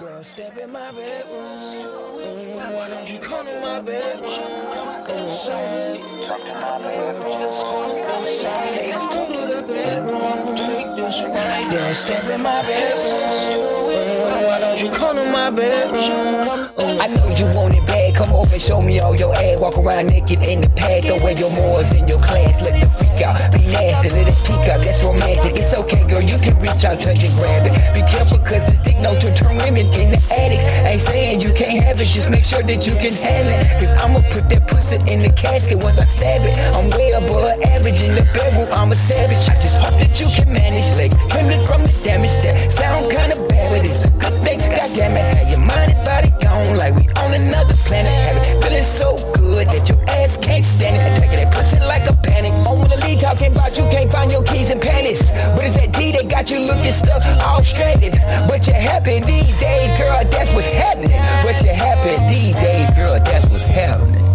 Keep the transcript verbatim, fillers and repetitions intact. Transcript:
Girl, step in my bedroom. Mm, why don't you come to my bedroom? Mm, come to my bedroom. Let's go to the bedroom. Girl, step in my bedroom. Mm, why don't you come to my bedroom? Mm. I know you want it bad. Come over and show me all your ass. Walk around naked in the pad. Throw away your morals in your class. Let the freak out. Be nasty. Let it peek up. That's romantic. It's okay, girl. You can reach out, touch and grab it. Be careful, cause it's thick. No to turn women in the attics. Ain't saying you can't have it, just make sure that you can handle it. Cause I'ma put that pussy in the casket once I stab it. I'm way above average in the bedroom, I'm a savage. I just hope that you can manage, like, clean it from the damage. That sound kinda bad, but it's a good thing, goddammit. How your mind and body gone, like we on another planet. Have it feeling so good that your ass can't stand it. Attacking that pussy like a panic. On with the lead, talking about you can't find your keys and panties. But it's that D that got you looking stuck, all stranded. But you're happy these days, girl, that's what's happening. But you're happy these days, girl, that's what's happening.